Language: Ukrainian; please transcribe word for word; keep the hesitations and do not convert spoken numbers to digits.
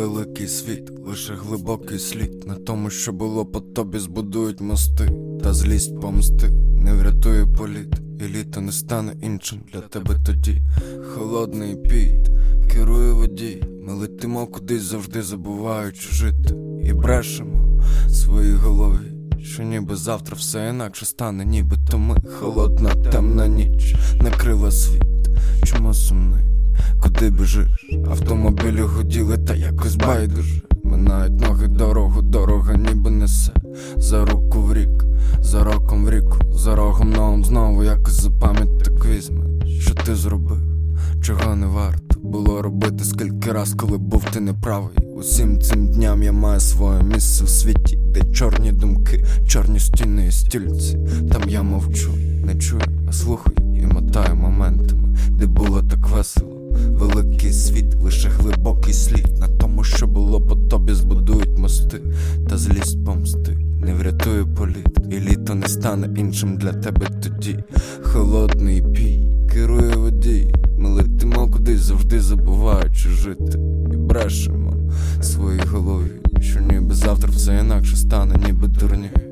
великий світ, лише глибокий слід. На тому, що було по тобі, збудують мости. Та злість помсти не врятує політ, і літо не стане іншим для тебе тоді. Холодний піт керує водій, ми летимо кудись, завжди забуваючи жити. І брешемо своїй голові, що ніби завтра все інакше стане, ніби то ми. Холодна темна ніч накрила світ. Чому сумний? Куди біжиш? Автомобілі гуділи, та якось байдуже. Минають ноги дорогу, дорога ніби несе. За руку в рік, за роком в ріку, за рогом новим знову. Якось за пам'ять так візьме, що ти зробив, чого не варто було робити. Скільки раз, коли був ти неправий. Усім цим дням я маю своє місце в світі, де чорні думки, чорні стіни і стільці. Там я мовчу, не чую, а слухаю і мотаю моментами, де було так весело. Великий світ, лише глибокий слід. На тому, що було по тобі, збудують мости. Та злість помсти не врятує політ, і літо не стане іншим для тебе тоді. Холодний пій керує водій, ми летимо кудись, завжди забуваючи жити. І брешемо своїй голові, що ніби завтра все інакше стане, ніби дурні.